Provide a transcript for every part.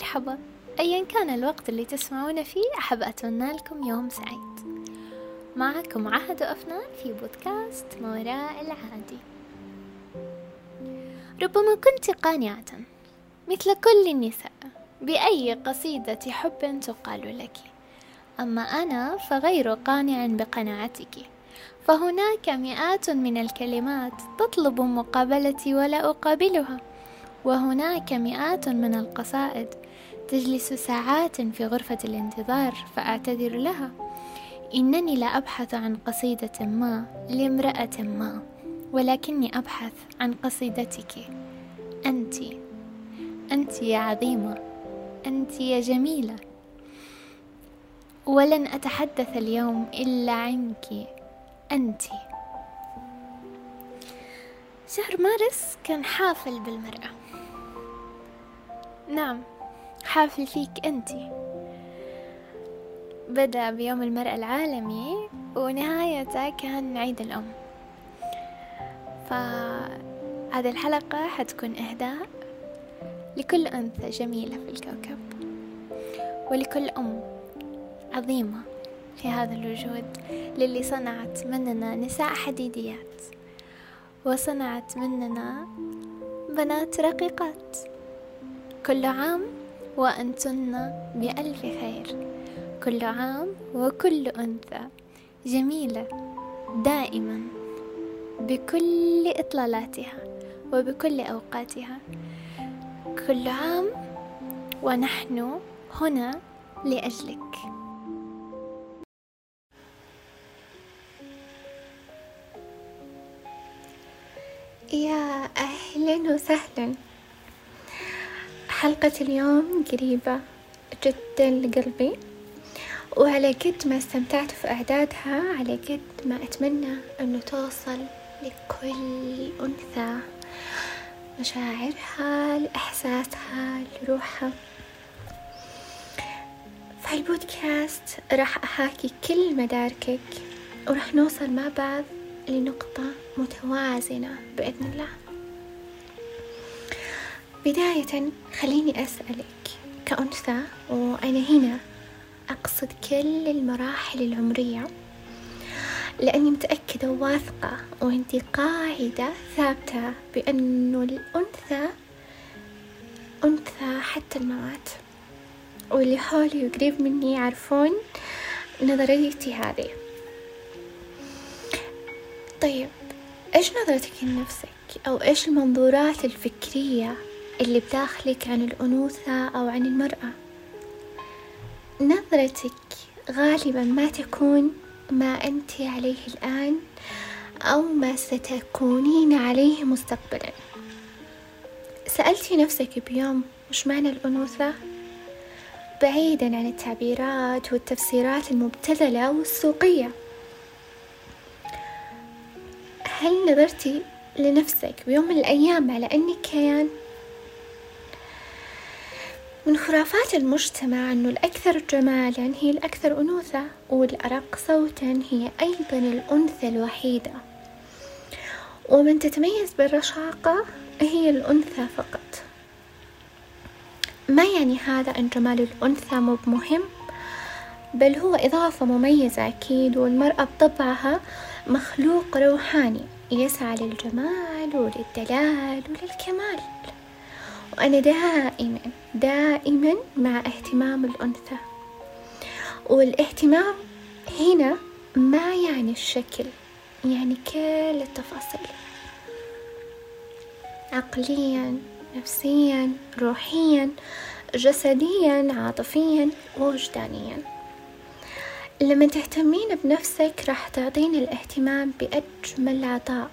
مرحبا، أيا كان الوقت اللي تسمعون فيه، أحب أتمنى لكم يوم سعيد. معكم عهد وأفنان في بودكاست ما وراء العادي. ربما كنت قانعة مثل كل النساء بأي قصيدة حب تقال لك، أما أنا فغير قانع بقناعتك، فهناك مئات من الكلمات تطلب مقابلتي ولا أقابلها، وهناك مئات من القصائد تجلس ساعات في غرفة الانتظار فأعتذر لها إنني لا أبحث عن قصيدة ما لامرأة ما، ولكني أبحث عن قصيدتك أنت يا عظيمة، أنت يا جميلة. ولن أتحدث اليوم إلا عنك أنت. شهر مارس كان حافل بالمرأة، نعم حافل فيك أنت. بدأ بيوم المرأة العالمي ونهايته كان عيد الأم، فهذه الحلقة حتكون إهداء لكل أنثى جميلة في الكوكب، ولكل أم عظيمة في هذا الوجود، للي صنعت مننا نساء حديديات وصنعت مننا بنات رقيقات. كل عام وأنتن بألف خير، كل عام وكل أنثى جميلة دائما بكل إطلالاتها وبكل أوقاتها. كل عام ونحن هنا لأجلك. يا أهلا وسهلا، حلقة اليوم قريبة جدا لقلبي، وعلى قد ما استمتعت في أعدادها على قد ما أتمنى أنه توصل لكل أنثى، مشاعرها لإحساسها لروحها. في البودكاست راح أحاكي كل مداركك، وراح نوصل مع بعض لنقطة متوازنة بإذن الله. بداية خليني أسألك كأنثى، وأنا هنا أقصد كل المراحل العمرية، لأني متأكدة وواثقة وأنتي قاعدة ثابتة بأنه الأنثى أنثى حتى الموات، واللي حولي وقريب مني يعرفون نظريتي هذه. طيب إيش نظرتك لنفسك، أو إيش المنظورات الفكرية اللي بداخلك عن الأنوثة أو عن المرأة؟ نظرتك غالبا ما تكون ما أنت عليه الآن أو ما ستكونين عليه مستقبلا. سألتي نفسك بيوم وش معنى الأنوثة؟ بعيدا عن التعبيرات والتفسيرات المبتذلة والسوقية، هل نظرتي لنفسك بيوم من الأيام على أنك كيان؟ من خرافات المجتمع أنه الأكثر جمالا هي الأكثر أنوثة، والأرق صوتا هي أيضا الأنثى الوحيدة، ومن تتميز بالرشاقة هي الأنثى فقط. ما يعني هذا أن جمال الأنثى مو مهم، بل هو إضافة مميزة أكيد، والمرأة بطبعها مخلوق روحاني يسعى للجمال وللدلال وللكمال، وأنا دائما مع اهتمام الأنثى. والاهتمام هنا ما يعني الشكل، يعني كل التفاصيل، عقليا نفسيا روحيا جسديا عاطفيا ووجدانيا. لما تهتمين بنفسك راح تعطين الاهتمام بأجمل عطاء،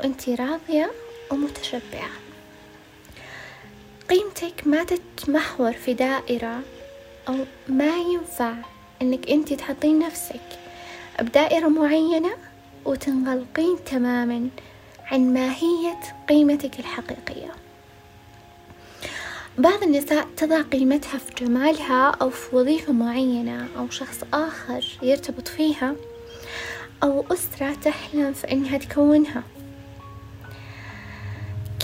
وانتي راضية ومتشبعة. قيمتك ما تتمحور في دائرة، أو ما ينفع أنك أنت تحطين نفسك بدائرة معينة وتنغلقين تماما عن ماهية قيمتك الحقيقية. بعض النساء تضع قيمتها في جمالها أو في وظيفة معينة أو شخص آخر يرتبط فيها أو أسرة تحلم في أنها تكونها.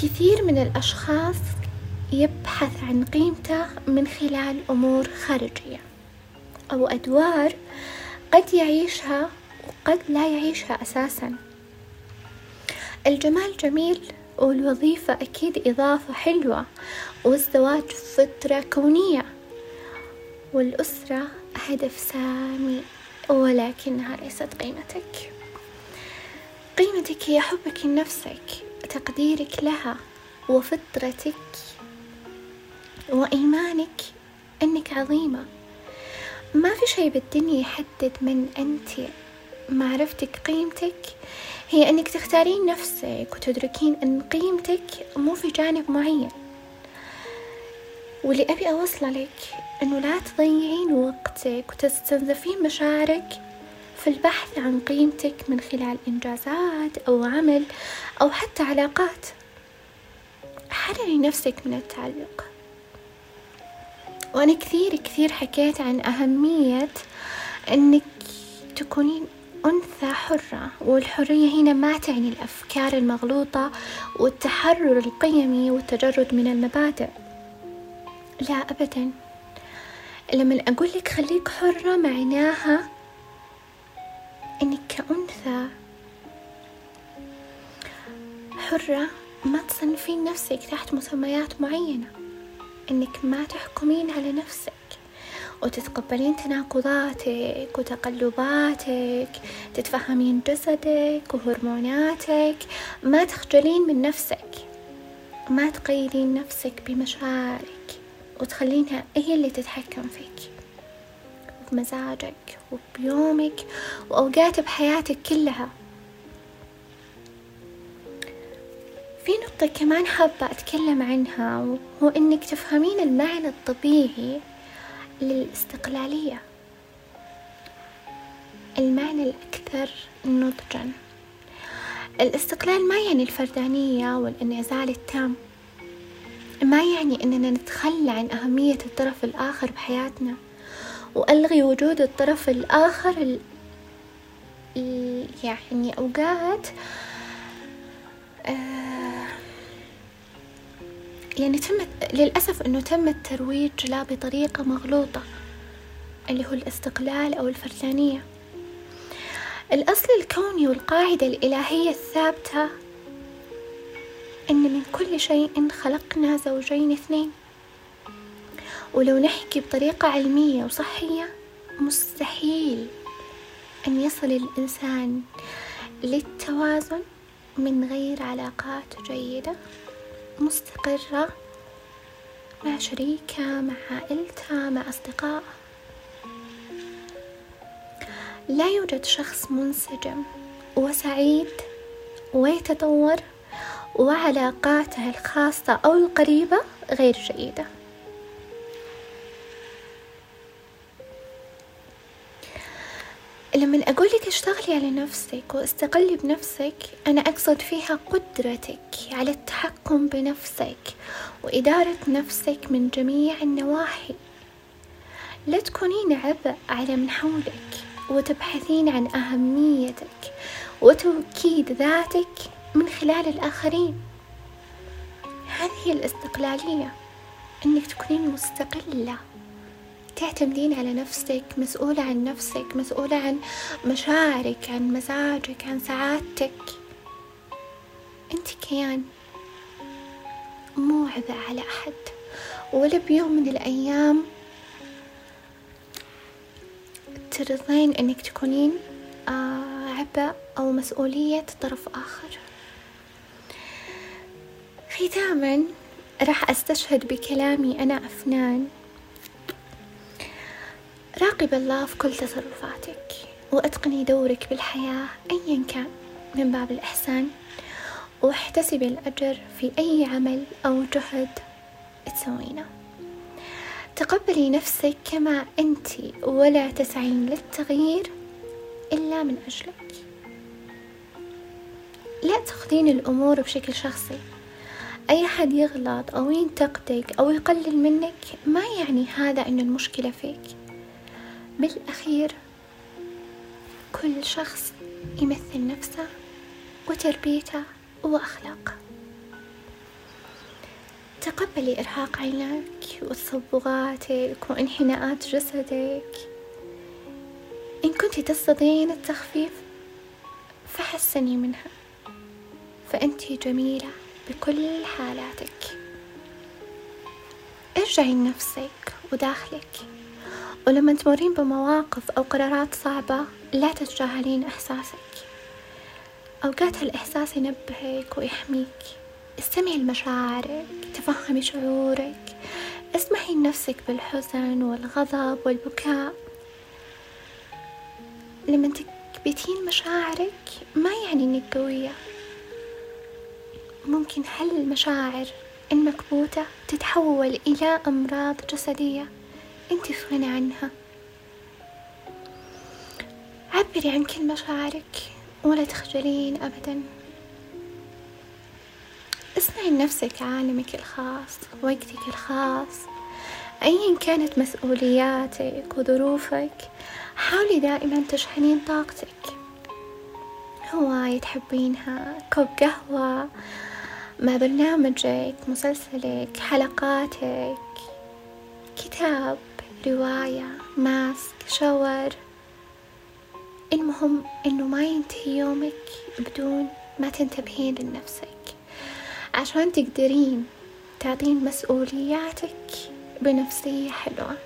كثير من الأشخاص يبحث عن قيمته من خلال أمور خارجية أو أدوار قد يعيشها وقد لا يعيشها أساسا. الجمال جميل، والوظيفة أكيد إضافة حلوة، والزواج فطرة كونية، والأسرة هدف سامي، ولكنها ليست قيمتك. قيمتك هي حبك لنفسك، تقديرك لها، وفطرتك، وإيمانك أنك عظيمة. ما في شيء بالدنيا يحدد من أنت. معرفتك قيمتك هي أنك تختارين نفسك وتدركين أن قيمتك مو في جانب معين. واللي أبي أوصله لك أنه لا تضيعين وقتك وتستنزفين مشاعرك في البحث عن قيمتك من خلال إنجازات أو عمل أو حتى علاقات. حرري نفسك من التعلق. وأنا كثير حكيت عن أهمية أنك تكونين أنثى حرة، والحرية هنا ما تعني الأفكار المغلوطة والتحرر القيمي والتجرد من المبادئ، لا أبدا. لما أقول لك خليك حرة معناها أنك كأنثى حرة ما تصنفين نفسك تحت مسميات معينة، أنك ما تحكمين على نفسك وتتقبلين تناقضاتك وتقلباتك، تتفهمين جسدك وهرموناتك، ما تخجلين من نفسك، ما تقيدين نفسك بمشاعرك وتخلينها هي اللي تتحكم فيك، بمزاجك وبيومك وأوقات بحياتك كلها. في نقطة كمان حابة أتكلم عنها، وهو أنك تفهمين المعنى الطبيعي للاستقلالية، المعنى الأكثر نضجا. الاستقلال ما يعني الفردانية والانعزال التام، ما يعني أننا نتخلى عن أهمية الطرف الآخر بحياتنا وألغي وجود الطرف الآخر. يعني أوقات يعني للأسف أنه تم الترويج لا بطريقة مغلوطة، اللي هو الاستقلال أو الفردانية. الأصل الكوني والقاعدة الإلهية الثابتة أن من كل شيء خلقنا زوجين اثنين، ولو نحكي بطريقة علمية وصحية مستحيل أن يصل الإنسان للتوازن من غير علاقات جيدة مستقرة مع شريكها، مع عائلتها، مع أصدقائها. لا يوجد شخص منسجم وسعيد ويتطور وعلاقاته الخاصة أو القريبة غير جيدة. لما أقول لك اشتغلي على نفسك واستقلي بنفسك، أنا أقصد فيها قدرتك على التحكم بنفسك وإدارة نفسك من جميع النواحي. لا تكونين عبء على من حولك، وتبحثين عن أهميتك وتوكيد ذاتك من خلال الآخرين. هذه الاستقلالية، أنك تكونين مستقلة، تعتمدين على نفسك، مسؤولة عن نفسك، مسؤولة عن مشاعرك، عن مزاجك، عن سعادتك. أنت كيان مو عبء على أحد، ولا بيوم من الأيام ترضين أنك تكونين عبء أو مسؤولية طرف آخر. ختاما راح أستشهد بكلامي أنا أفنان: راقب الله في كل تصرفاتك، وأتقني دورك بالحياة أيا كان من باب الإحسان، واحتسبي الأجر في أي عمل أو جهد تسوينه. تقبلي نفسك كما أنت، ولا تسعين للتغيير إلا من أجلك. لا تاخذين الأمور بشكل شخصي، أي حد يغلط أو ينتقدك أو يقلل منك ما يعني هذا أن المشكلة فيك. بالأخير كل شخص يمثل نفسه وتربيته وأخلاقه. تقبلي إرهاق عينك وتصبغاتك وانحناءات جسدك. إن كنت تستطيعين التخفيف فحسني منها، فأنت جميلة بكل حالاتك. ارجعي لنفسك وداخلك، ولما تمرين بمواقف أو قرارات صعبة لا تتجاهلين إحساسك. أوقات الإحساس ينبهك ويحميك. استمعي لمشاعرك، تفهمي شعورك، اسمحي لنفسك بالحزن والغضب والبكاء. لما تكبتين مشاعرك ما يعني إنك قوية. ممكن هل المشاعر المكبوتة تتحول إلى أمراض جسدية أنت في غنى عنها. عبري عن كل مشاعرك ولا تخجلين أبدا. اصنعي لنفسك عالمك الخاص، وقتك الخاص، أيا كانت مسؤولياتك وظروفك. حاولي دائما تشحنين طاقتك، هواية تحبينها، كوب قهوة مع برنامجك، مسلسلك، حلقاتك، كتاب، رواية، ماسك، شاور. المهم انه ما ينتهي يومك بدون ما تنتبهين لنفسك، عشان تقدرين تعطين مسؤولياتك بنفسية حلوة.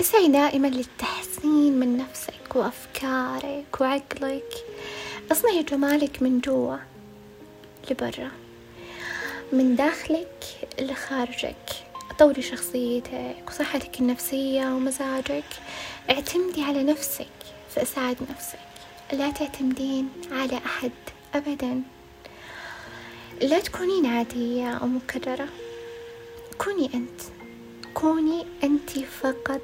اسعي دائما للتحسين من نفسك وأفكارك وعقلك. اصنعي جمالك من جوا لبرا، من داخلك لخارجك. طوري شخصيتك وصحتك النفسية ومزاجك. اعتمدي على نفسك فاساعد نفسك، لا تعتمدين على أحد أبدا. لا تكونين عادية أو مكررة، كوني أنت، كوني أنت فقط.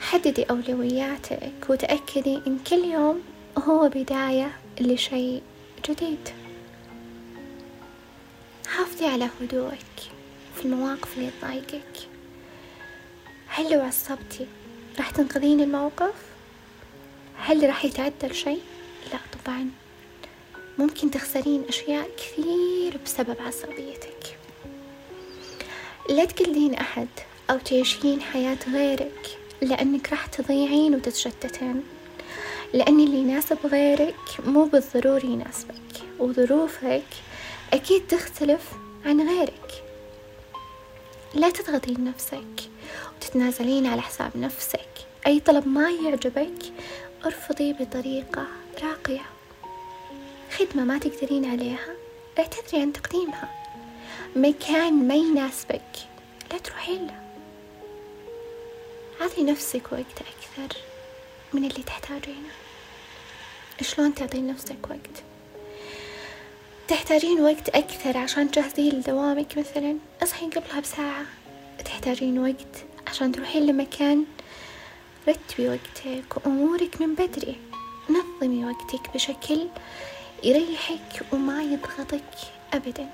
حددي أولوياتك وتأكدي إن كل يوم هو بداية لشيء جديد. حافظي على هدوءك في المواقف اللي تضايقك. هل لو عصبتي راح تنقذين الموقف؟ هل راح يتعدل شيء؟ لا طبعا. ممكن تخسرين أشياء كثير بسبب عصبيتك. لا تقلدين أحد أو تعيشين حياة غيرك، لأنك راح تضيعين وتتشتتين، لأن اللي يناسب غيرك مو بالضروري يناسبك، وظروفك أكيد تختلف عن غيرك. لا تضغطين نفسك وتتنازلين على حساب نفسك. أي طلب ما يعجبك ارفضي بطريقة راقية. خدمة ما تقدرين عليها اعتذري عن تقديمها. مكان ما يناسبك لا تروحين له. عطي نفسك وقت أكثر من اللي تحتاجينه. شلون تعطين نفسك وقت؟ تحتاجين وقت أكثر عشان تجهزين لدوامك مثلا، اصحين قبلها بساعة. تحتاجين وقت عشان تروحين لمكان، رتبي وقتك وأمورك من بدري. نظمي وقتك بشكل يريحك وما يضغطك أبدا.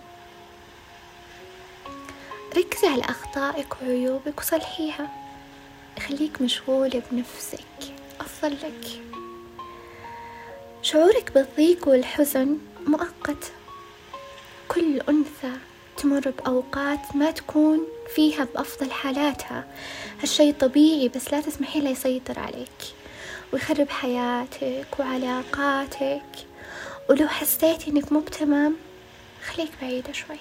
ركزي على أخطائك وعيوبك وصلحيها. خليك مشغولة بنفسك أفضل لك. شعورك بالضيق والحزن مؤقت. كل أنثى تمر بأوقات ما تكون فيها بأفضل حالاتها. هالشي طبيعي، بس لا تسمحي له يسيطر عليك ويخرب حياتك وعلاقاتك. ولو حسيت إنك مو بتمام خليك بعيدة شوي،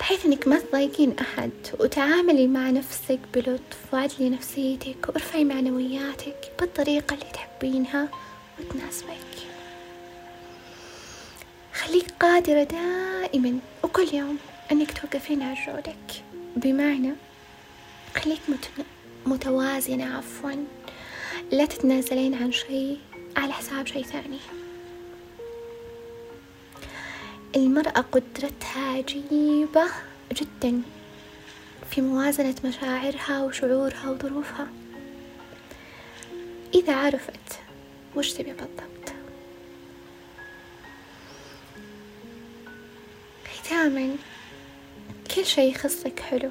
بحيث إنك ما تضايقين أحد. وتعاملي مع نفسك بلطف، وعدلي نفسيتك وارفعي معنوياتك بالطريقة اللي تحبينها وتناسبك. خليك قادرة دائما وكل يوم أنك توقفين عن جهدك، بمعنى خليك متوازنة لا تتنازلين عن شيء على حساب شيء ثاني. المرأة قدرتها عجيبة جدا في موازنة مشاعرها وشعورها وظروفها، إذا عرفت وش تبي بالضبط. ختاما، كل شي يخصك حلو،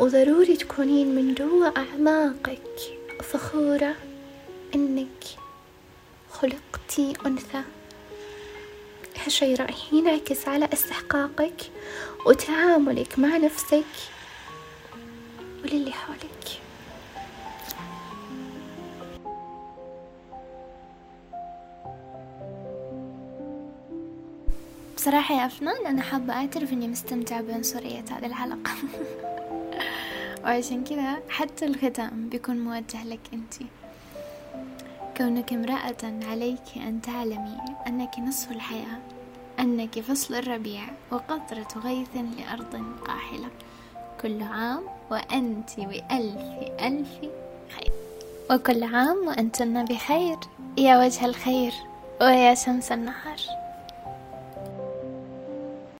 وضروري تكونين من جوا أعماقك فخورة إنك خلقتي أنثى هالشي رايح ينعكس على استحقاقك وتعاملك مع نفسك وللي حولك. بصراحة يا أفنان أنا حابة أعترف إني مستمتعة بعنصرية هذه الحلقة وعشان كذا حتى الختام بيكون موجه لك أنتي. كونك امرأة عليك أن تعلمي أنك نصف الحياة، أنك فصل الربيع وقطرة غيث لأرض قاحلة، كل عام وأنت بألف ألف خير. وكل عام وأنتن بخير يا وجه الخير ويا شمس النهار.